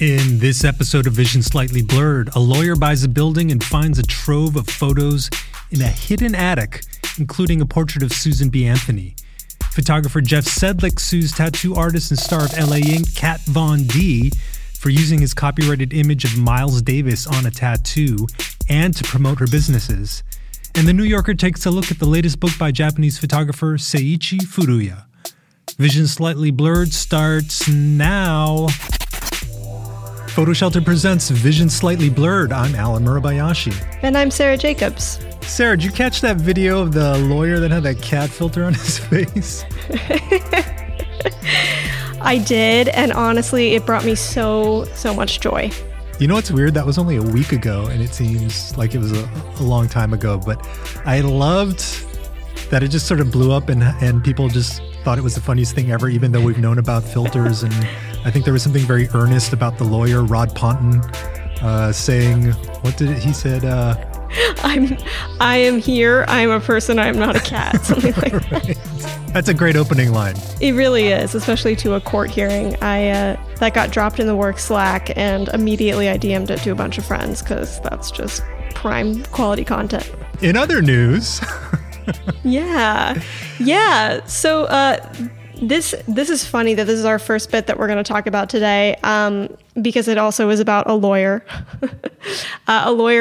In this episode of Vision Slightly Blurred, a lawyer buys a building and finds a trove of photos in a hidden attic, including a portrait of Susan B. Anthony. Photographer Jeff Sedlik sues tattoo artist and star of LA Ink, Kat Von D, for using his copyrighted image of Miles Davis on a tattoo and to promote her businesses. And The New Yorker takes a look at the latest book by Japanese photographer Seiichi Furuya. Vision Slightly Blurred starts now. PhotoShelter presents Vision Slightly Blurred. I'm Alan Murabayashi. And I'm Sarah Jacobs. Sarah, did you catch that video of the lawyer that had that cat filter on his face? I did, and honestly, it brought me so much joy. You know what's weird? That was only a week ago, and it seems like it was a long time ago, but I loved that it just sort of blew up and people just thought it was the funniest thing ever, even though we've known about filters. And I think there was something very earnest about the lawyer, Rod Ponton, saying, what did he said? I am here, I'm a person, I'm not a cat, something like right. That. That's a great opening line. It really is, especially to a court hearing. That got dropped in the work Slack, and immediately I DM'd it to a bunch of friends, because that's just prime quality content. In other news... Yeah. So this is funny that this is our first bit that we're going to talk about today, because it also is about a lawyer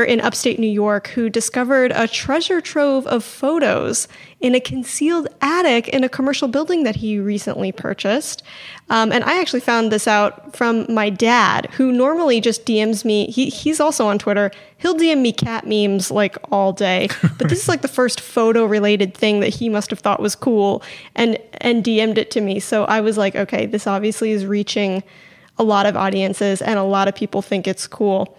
in upstate New York who discovered a treasure trove of photos in a concealed attic in a commercial building that he recently purchased. And I actually found this out from my dad, who normally just DMs me. He's also on Twitter. He'll DM me cat memes like all day, but this is like the first photo related thing that he must've thought was cool and DM'd it to me. So I was like, okay, this obviously is reaching a lot of audiences and a lot of people think it's cool.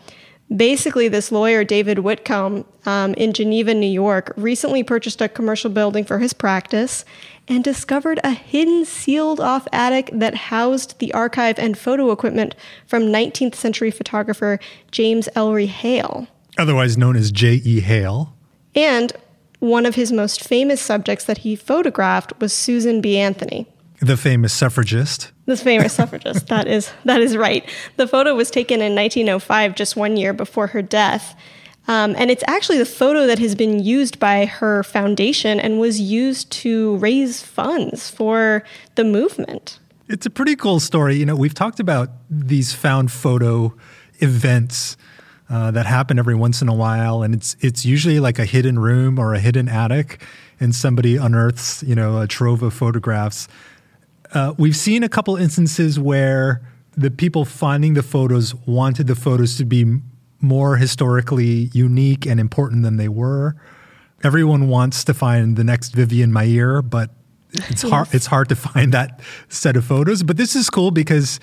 Basically, this lawyer, David Whitcomb, in Geneva, New York, recently purchased a commercial building for his practice and discovered a hidden, sealed-off attic that housed the archive and photo equipment from 19th century photographer James Ellery Hale. Otherwise known as J.E. Hale. And one of his most famous subjects that he photographed was Susan B. Anthony. The famous suffragist. That is right. The photo was taken in 1905, just 1 year before her death. And it's actually the photo that has been used by her foundation and was used to raise funds for the movement. It's a pretty cool story. You know, we've talked about these found photo events that happen every once in a while. And it's usually like a hidden room or a hidden attic. And somebody unearths, you know, a trove of photographs. We've seen a couple instances where the people finding the photos wanted the photos to be more historically unique and important than they were. Everyone wants to find the next Vivian Maier, but it's hard. It's hard to find that set of photos. But this is cool because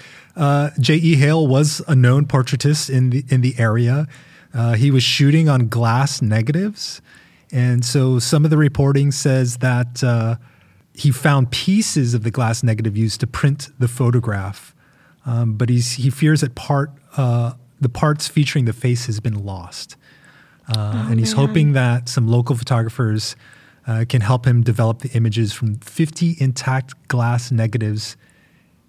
J.E. Hale was a known portraitist in the area. He was shooting on glass negatives, and so some of the reporting says that. He found pieces of the glass negative used to print the photograph, but he fears that the parts featuring the face has been lost. And he's hoping that some local photographers can help him develop the images from 50 intact glass negatives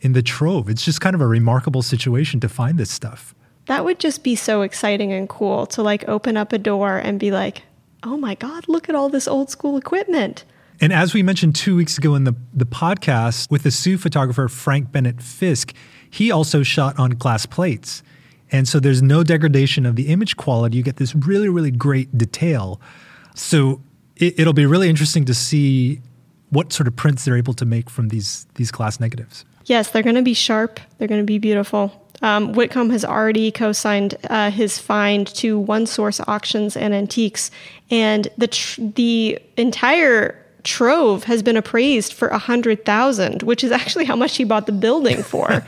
in the trove. It's just kind of a remarkable situation to find this stuff. That would just be so exciting and cool to like open up a door and be like, oh my God, look at all this old school equipment. And as we mentioned 2 weeks ago in the podcast, with the Sioux photographer Frank Bennett Fisk, he also shot on glass plates. And so there's no degradation of the image quality. You get this really, really great detail. So it'll be really interesting to see what sort of prints they're able to make from these glass negatives. Yes, they're going to be sharp. They're going to be beautiful. Whitcomb has already co-signed his find to One Source Auctions and Antiques. And the entire... trove has been appraised for $100,000, which is actually how much he bought the building for.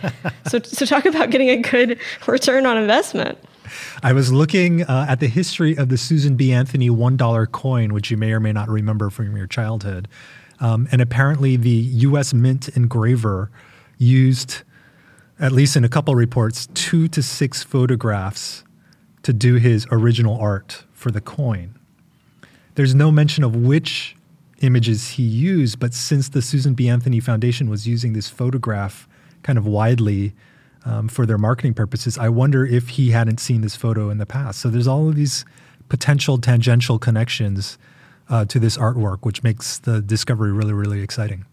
So talk about getting a good return on investment. I was looking at the history of the Susan B. Anthony $1 coin, which you may or may not remember from your childhood. And apparently the U.S. Mint engraver used, at least in a couple reports, 2 to 6 photographs to do his original art for the coin. There's no mention of which images he used, but since the Susan B. Anthony Foundation was using this photograph kind of widely, for their marketing purposes. I wonder if he hadn't seen this photo in the past. So there's all of these potential tangential connections to this artwork, which makes the discovery really, really exciting.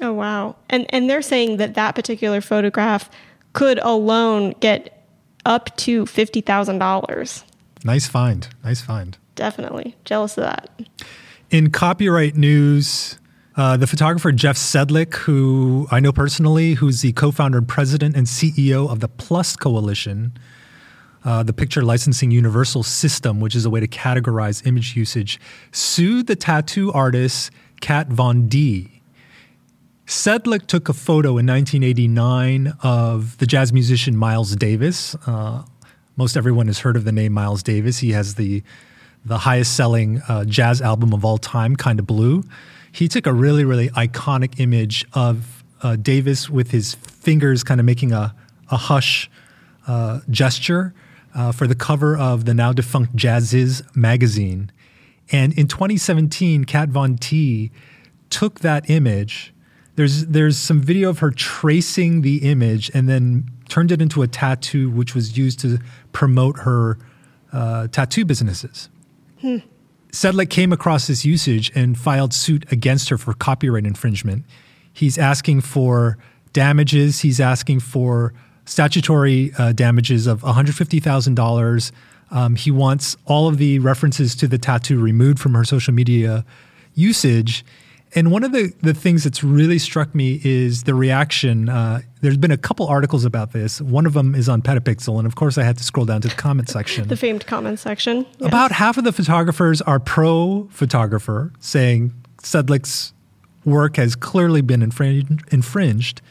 Oh, wow. And they're saying that that particular photograph could alone get up to $50,000. Nice find. Nice find. Definitely. Jealous of that. In copyright news, the photographer Jeff Sedlik, who I know personally, who's the co-founder and president and CEO of the PLUS Coalition, the picture licensing universal system, which is a way to categorize image usage, sued the tattoo artist Kat Von D. Sedlik took a photo in 1989 of the jazz musician Miles Davis. Most everyone has heard of the name Miles Davis. He has the highest-selling jazz album of all time, Kind of Blue. He took a really, really iconic image of Davis with his fingers kind of making a hush gesture for the cover of the now-defunct Jazz's magazine. And in 2017, Kat Von D took that image. There's some video of her tracing the image and then turned it into a tattoo, which was used to promote her tattoo businesses. Sedlik came across this usage and filed suit against her for copyright infringement. He's asking for damages. He's asking for statutory damages of $150,000. He wants all of the references to the tattoo removed from her social media usage. And one of the things that's really struck me is the reaction. There's been a couple articles about this. One of them is on Petapixel, and of course I had to scroll down to the comment section. The famed comment section. Yes. About half of the photographers are pro-photographer, saying Sedlik's work has clearly been infringed.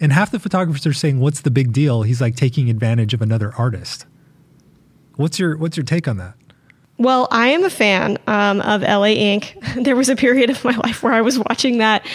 And half the photographers are saying, what's the big deal? He's like taking advantage of another artist. What's your take on that? Well, I am a fan of LA Ink. There was a period of my life where I was watching that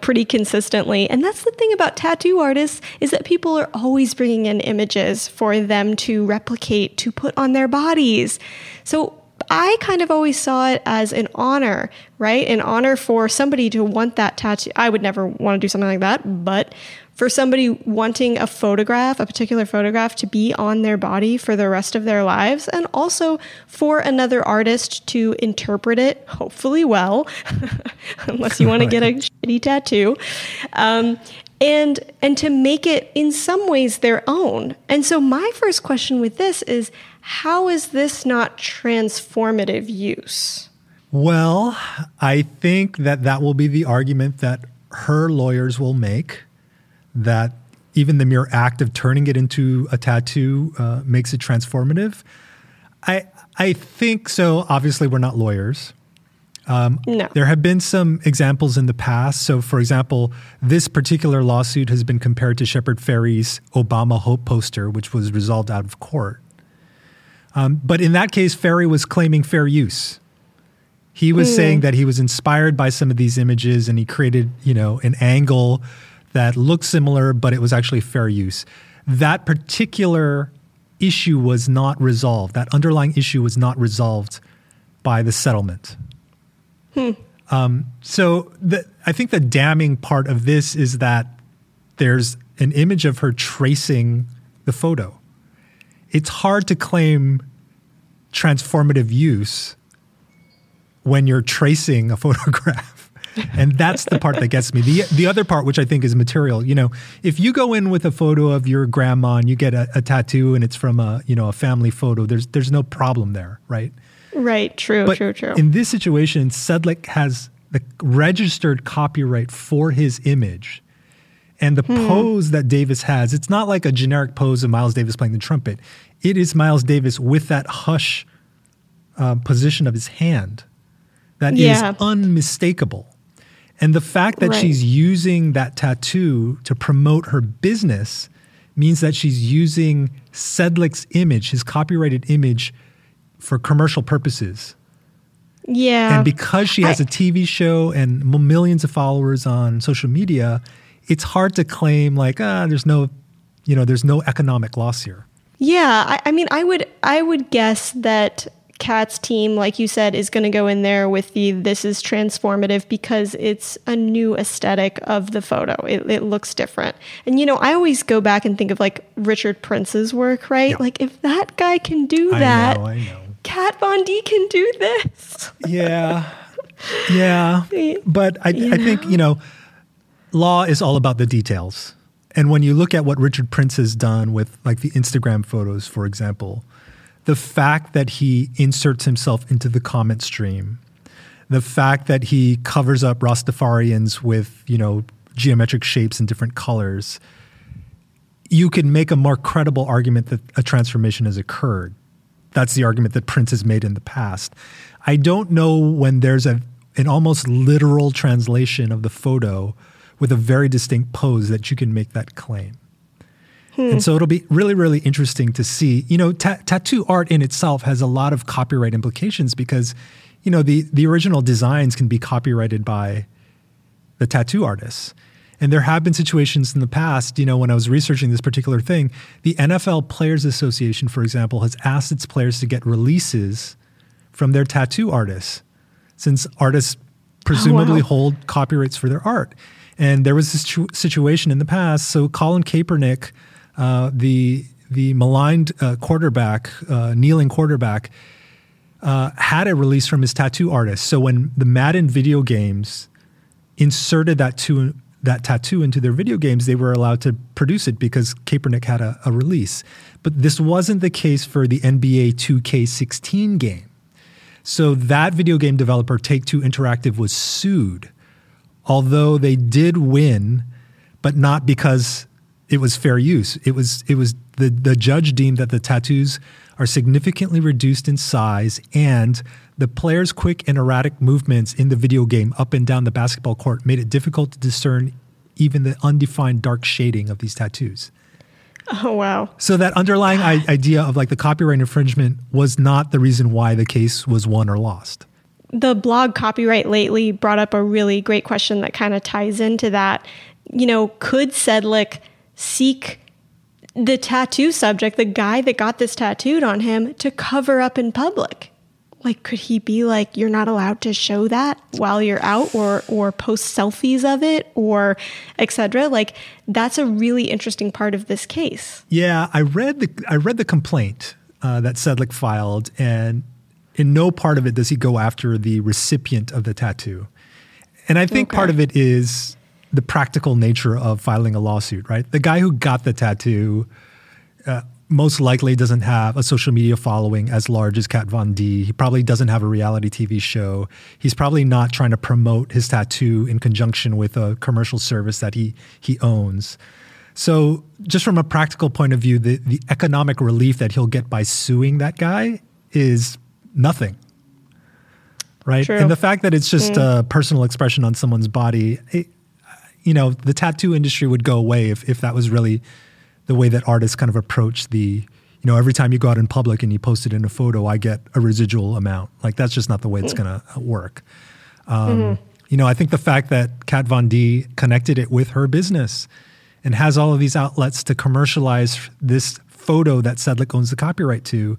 pretty consistently. And that's the thing about tattoo artists, is that people are always bringing in images for them to replicate, to put on their bodies. So I kind of always saw it as an honor, right? An honor for somebody to want that tattoo. I would never want to do something like that, but for somebody wanting a photograph, a particular photograph, to be on their body for the rest of their lives, and also for another artist to interpret it, hopefully well, unless you want to get a shitty tattoo, and to make it in some ways their own. And so my first question with this is, how is this not transformative use? Well, I think that will be the argument that her lawyers will make, that even the mere act of turning it into a tattoo makes it transformative. I think so. Obviously, we're not lawyers. No. There have been some examples in the past. So, for example, this particular lawsuit has been compared to Shepard Fairey's Obama Hope poster, which was resolved out of court. But in that case, Fairey was claiming fair use. He was saying that he was inspired by some of these images and he created, an angle that looked similar, but it was actually fair use. That particular issue was not resolved. That underlying issue was not resolved by the settlement. I think the damning part of this is that there's an image of her tracing the photo. It's hard to claim transformative use when you're tracing a photograph. And that's the part that gets me. The other part, which I think is material, if you go in with a photo of your grandma and you get a tattoo and it's from a family photo, there's no problem there, right? Right. True. In this situation, Sedlik has the registered copyright for his image. And the pose that Davis has, it's not like a generic pose of Miles Davis playing the trumpet. It is Miles Davis with that hush position of his hand that is unmistakable. And the fact that she's using that tattoo to promote her business means that she's using Sedlik's image, his copyrighted image, for commercial purposes. Yeah. And because she has a TV show and millions of followers on social media, it's hard to claim there's no economic loss here. Yeah. I mean, I would guess that Kat's team, like you said, is going to go in there with the "this is transformative" because it's a new aesthetic of the photo. It looks different. And, you know, I always go back and think of like Richard Prince's work, right? Yep. Like if that guy can do that, I know. Kat Von D can do this. Yeah. But I think, you know, law is all about the details. And when you look at what Richard Prince has done with like the Instagram photos, for example, the fact that he inserts himself into the comment stream, the fact that he covers up Rastafarians with, you know, geometric shapes and different colors, you can make a more credible argument that a transformation has occurred. That's the argument that Prince has made in the past. I don't know when there's an almost literal translation of the photo with a very distinct pose that you can make that claim. And so it'll be really, really interesting to see. You know, tattoo art in itself has a lot of copyright implications because, you know, the original designs can be copyrighted by the tattoo artists. And there have been situations in the past, you know, when I was researching this particular thing, the NFL Players Association, for example, has asked its players to get releases from their tattoo artists since artists presumably hold copyrights for their art. And there was this situation in the past. So Colin Kaepernick, the maligned quarterback, kneeling quarterback, had a release from his tattoo artist. So when the Madden video games inserted that tattoo into their video games, they were allowed to produce it because Kaepernick had a release. But this wasn't the case for the NBA 2K16 game. So that video game developer, Take-Two Interactive, was sued, although they did win, but not because it was fair use. It was the judge deemed that the tattoos are significantly reduced in size and the player's quick and erratic movements in the video game up and down the basketball court made it difficult to discern even the undefined dark shading of these tattoos. Oh, wow. So that underlying idea of like the copyright infringement was not the reason why the case was won or lost. The blog Copyright Lately brought up a really great question that kind of ties into that. You know, could Sedlik seek the tattoo subject, the guy that got this tattooed on him, to cover up in public? Like, could he be like, you're not allowed to show that while you're out or post selfies of it or et cetera? Like, that's a really interesting part of this case. Yeah, I read the complaint that Sedlik filed, and in no part of it does he go after the recipient of the tattoo. And I think part of it is the practical nature of filing a lawsuit, right? The guy who got the tattoo most likely doesn't have a social media following as large as Kat Von D. He probably doesn't have a reality TV show. He's probably not trying to promote his tattoo in conjunction with a commercial service that he owns. So just from a practical point of view, the economic relief that he'll get by suing that guy is nothing. Right? True. And the fact that it's just a personal expression on someone's body, you know, the tattoo industry would go away if that was really the way that artists kind of approach the, you know, every time you go out in public and you post it in a photo, I get a residual amount. Like, that's just not the way it's going to work. You know, I think the fact that Kat Von D connected it with her business and has all of these outlets to commercialize this photo that Sedlik owns the copyright to,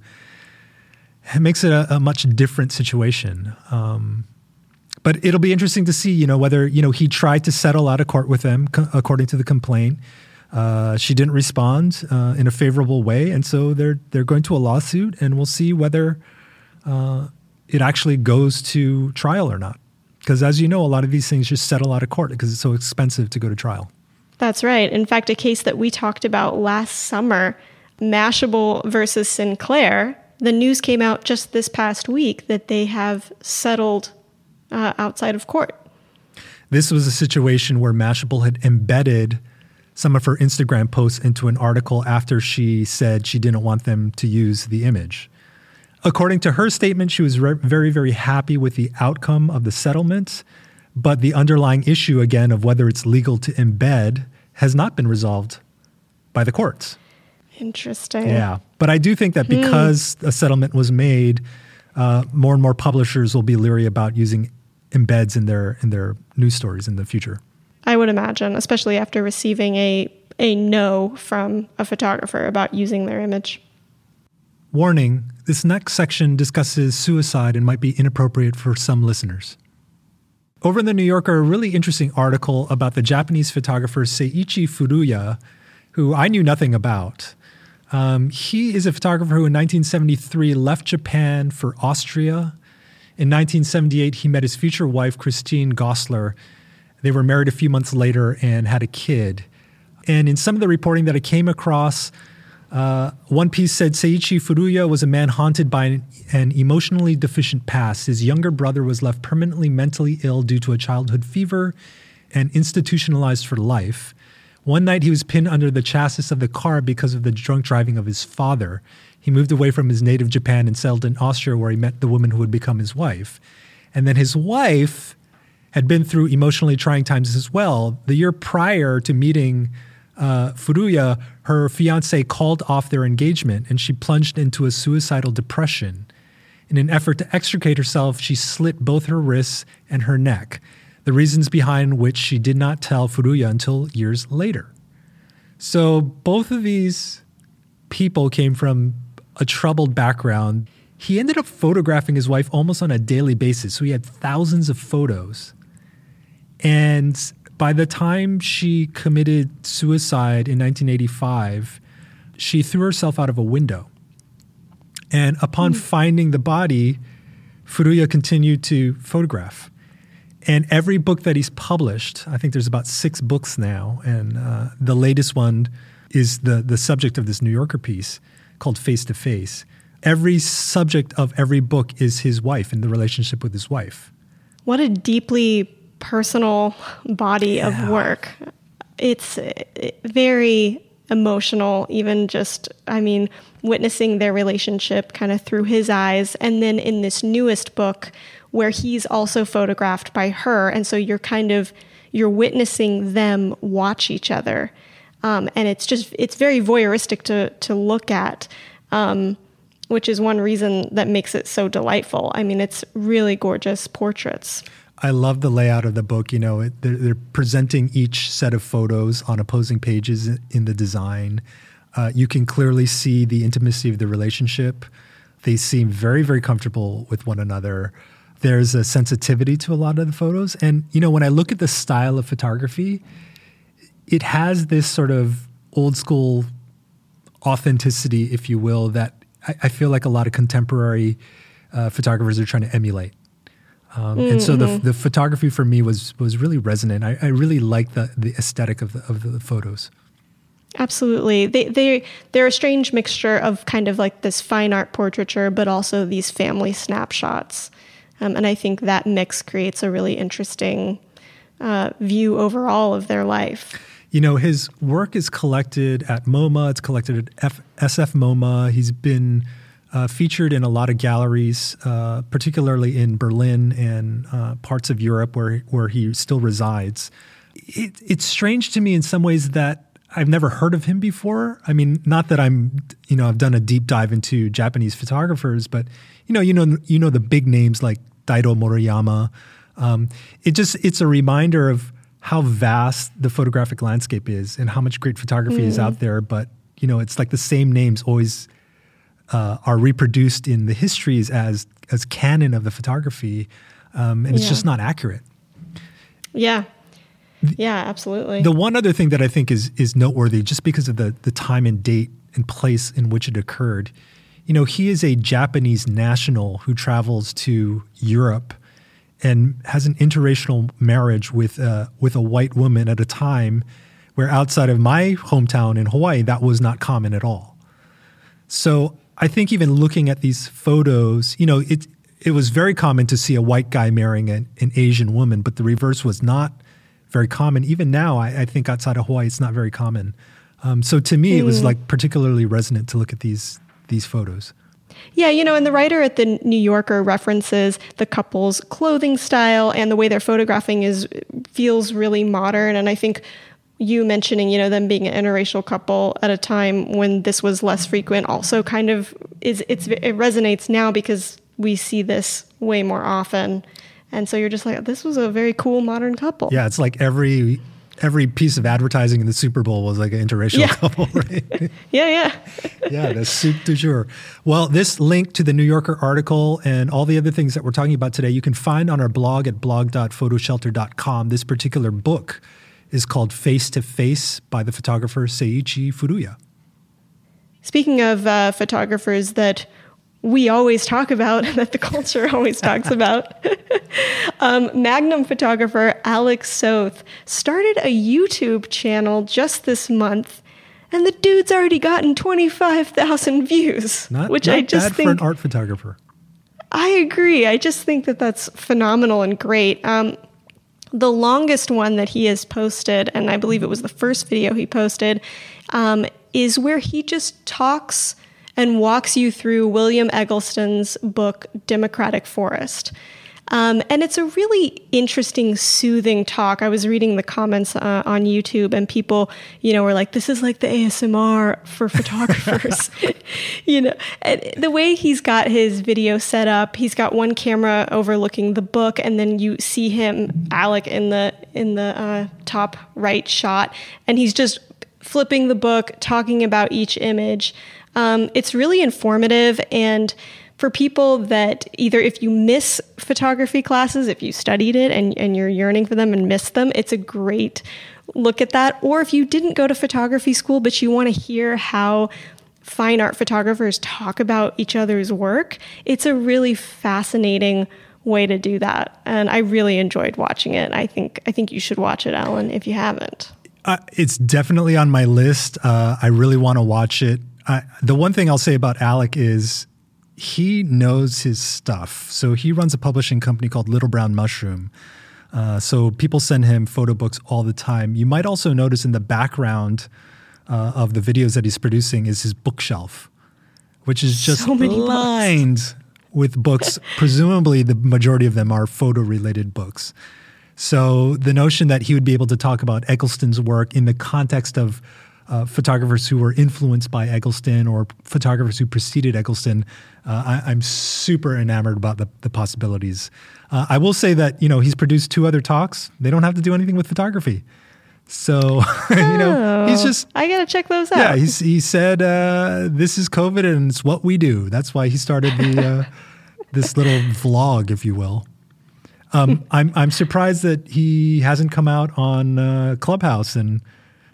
it makes it a much different situation. But it'll be interesting to see, you know, whether, you know, he tried to settle out of court with them, according to the complaint. She didn't respond in a favorable way. And so they're going to a lawsuit, and we'll see whether it actually goes to trial or not. Because as you know, a lot of these things just settle out of court because it's so expensive to go to trial. That's right. In fact, a case that we talked about last summer, Mashable versus Sinclair, the news came out just this past week that they have settled outside of court. This was a situation where Mashable had embedded some of her Instagram posts into an article after she said she didn't want them to use the image. According to her statement, she was very, very happy with the outcome of the settlement, but the underlying issue, again, of whether it's legal to embed has not been resolved by the courts. Interesting. Yeah. But I do think that because a settlement was made, more and more publishers will be leery about using embeds in their news stories in the future. I would imagine, especially after receiving a no from a photographer about using their image. Warning, this next section discusses suicide and might be inappropriate for some listeners. Over in The New Yorker, a really interesting article about the Japanese photographer Seiichi Furuya, who I knew nothing about. He is a photographer who in 1973 left Japan for Austria. In 1978, he met his future wife, Christine Gossler. They were married a few months later and had a kid. And in some of the reporting that I came across, one piece said Seiichi Furuya was a man haunted by an emotionally deficient past. His younger brother was left permanently mentally ill due to a childhood fever and institutionalized for life. One night he was pinned under the chassis of the car because of the drunk driving of his father. He moved away from his native Japan and settled in Austria, where he met the woman who would become his wife. And then his wife had been through emotionally trying times as well. The year prior to meeting Furuya, her fiancé called off their engagement and she plunged into a suicidal depression. In an effort to extricate herself, she slit both her wrists and her neck, the reasons behind which she did not tell Furuya until years later. So both of these people came from a troubled background. He ended up photographing his wife almost on a daily basis, so he had thousands of photos. And by the time she committed suicide in 1985, she threw herself out of a window. And upon finding the body, Furuya continued to photograph. And every book that he's published, I think there's about 6 books now, and the latest one is the subject of this New Yorker piece called Face to Face. Every subject of every book is his wife and the relationship with his wife. What a deeply personal body of work. It's very emotional, even just, I mean, witnessing their relationship kind of through his eyes. And then in this newest book where he's also photographed by her. And so you're witnessing them watch each other. And it's very voyeuristic to look at, which is one reason that makes it so delightful. I mean, it's really gorgeous portraits. I love the layout of the book. You know, they're presenting each set of photos on opposing pages in the design. You can clearly see the intimacy of the relationship. They seem very, very comfortable with one another. There's a sensitivity to a lot of the photos. And, you know, when I look at the style of photography, it has this sort of old school authenticity, if you will, that I feel like a lot of contemporary photographers are trying to emulate. And so the photography for me was really resonant. I really like the aesthetic of the photos. Absolutely. They're a strange mixture of kind of like this fine art portraiture, but also these family snapshots. And I think that mix creates a really interesting view overall of their life. You know, his work is collected at MoMA. It's collected at SF MoMA. He's been featured in a lot of galleries, particularly in Berlin and parts of Europe where he still resides. It's strange to me in some ways that I've never heard of him before. I mean, not that I've done a deep dive into Japanese photographers, but you know the big names like Daito Moriyama. It's a reminder of how vast the photographic landscape is and how much great photography is out there. But, you know, it's like the same names always are reproduced in the histories as canon of the photography. And it's just not accurate. Yeah. Yeah, absolutely. The one other thing that I think is noteworthy, just because of the time and date and place in which it occurred, you know, he is a Japanese national who travels to Europe and has an interracial marriage with a white woman at a time where outside of my hometown in Hawaii, that was not common at all. So I think even looking at these photos, you know, it was very common to see a white guy marrying an Asian woman, but the reverse was not very common. Even now, I think outside of Hawaii, it's not very common. So to me, it was like particularly resonant to look at these photos. Yeah, you know, and the writer at the New Yorker references the couple's clothing style and the way they're photographing feels really modern. And I think you mentioning, you know, them being an interracial couple at a time when this was less frequent also kind of it resonates now because we see this way more often. And so you're just like, this was a very cool modern couple. Yeah, it's like every every piece of advertising in the Super Bowl was like an interracial couple, right? Yeah, that's soup du jour. Well, this link to the New Yorker article and all the other things that we're talking about today, you can find on our blog at blog.photoshelter.com. This particular book is called Face to Face by the photographer Seiichi Furuya. Speaking of photographers that we always talk about, that the culture always talks about, Magnum photographer Alec Soth started a YouTube channel just this month, and the dude's already gotten 25,000 views. Not bad for an art photographer. I agree. I just think that that's phenomenal and great. The longest one that he has posted, and I believe it was the first video he posted, is where he just talks and walks you through William Eggleston's book, Democratic Forest. And it's a really interesting, soothing talk. I was reading the comments on YouTube, and people, were like, this is like the ASMR for photographers. And the way he's got his video set up, he's got one camera overlooking the book, and then you see him, Alec, in the top right shot, and he's just flipping the book, talking about each image. It's really informative, and for people that either if you miss photography classes, if you studied it and you're yearning for them and miss them, it's a great look at that. Or if you didn't go to photography school, but you want to hear how fine art photographers talk about each other's work, it's a really fascinating way to do that. And I really enjoyed watching it. I think you should watch it, Alan, if you haven't. It's definitely on my list. I really want to watch it. The one thing I'll say about Alec is he knows his stuff. So he runs a publishing company called Little Brown Mushroom. So people send him photo books all the time. You might also notice in the background of the videos that he's producing is his bookshelf, which is just so lined with books. Presumably the majority of them are photo-related books. So the notion that he would be able to talk about Eggleston's work in the context of photographers who were influenced by Eggleston or photographers who preceded Eggleston, I'm super enamored about the possibilities. I will say that, he's produced 2 other talks. They don't have to do anything with photography. So, he's just... I got to check those out. Yeah, he said, this is COVID and it's what we do. That's why he started this little vlog, if you will. I'm surprised that he hasn't come out on Clubhouse and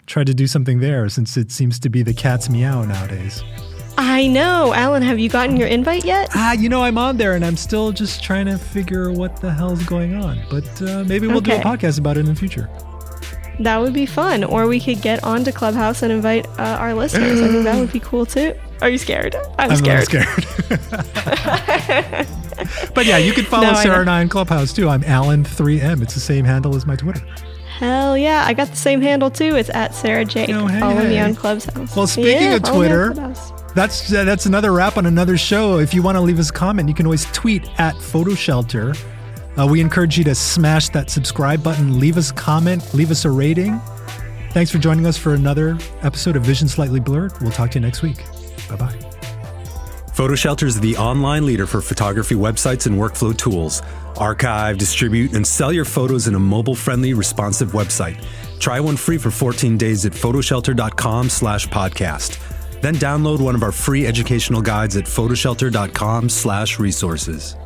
tried to do something there, since it seems to be the cat's meow nowadays. I know. Alan, have you gotten your invite yet? I'm on there and I'm still just trying to figure what the hell's going on. But maybe we'll do a podcast about it in the future. That would be fun. Or we could get onto Clubhouse and invite our listeners. I think that would be cool too. Are you scared? I'm scared. I'm scared. But yeah, you can follow Sarah and I on Clubhouse too. I'm Alan3M. It's the same handle as my Twitter. Hell yeah. I got the same handle too. It's at Sarah J. Follow me on Clubhouse. Well, speaking of Twitter, that's another wrap on another show. If you want to leave us a comment, you can always tweet at PhotoShelter. We encourage you to smash that subscribe button, leave us a comment, leave us a rating. Thanks for joining us for another episode of Vision Slightly Blurred. We'll talk to you next week. Bye-bye. PhotoShelter is the online leader for photography websites and workflow tools. Archive, distribute, and sell your photos in a mobile-friendly, responsive website. Try one free for 14 days at photoshelter.com/podcast. Then download one of our free educational guides at photoshelter.com/resources.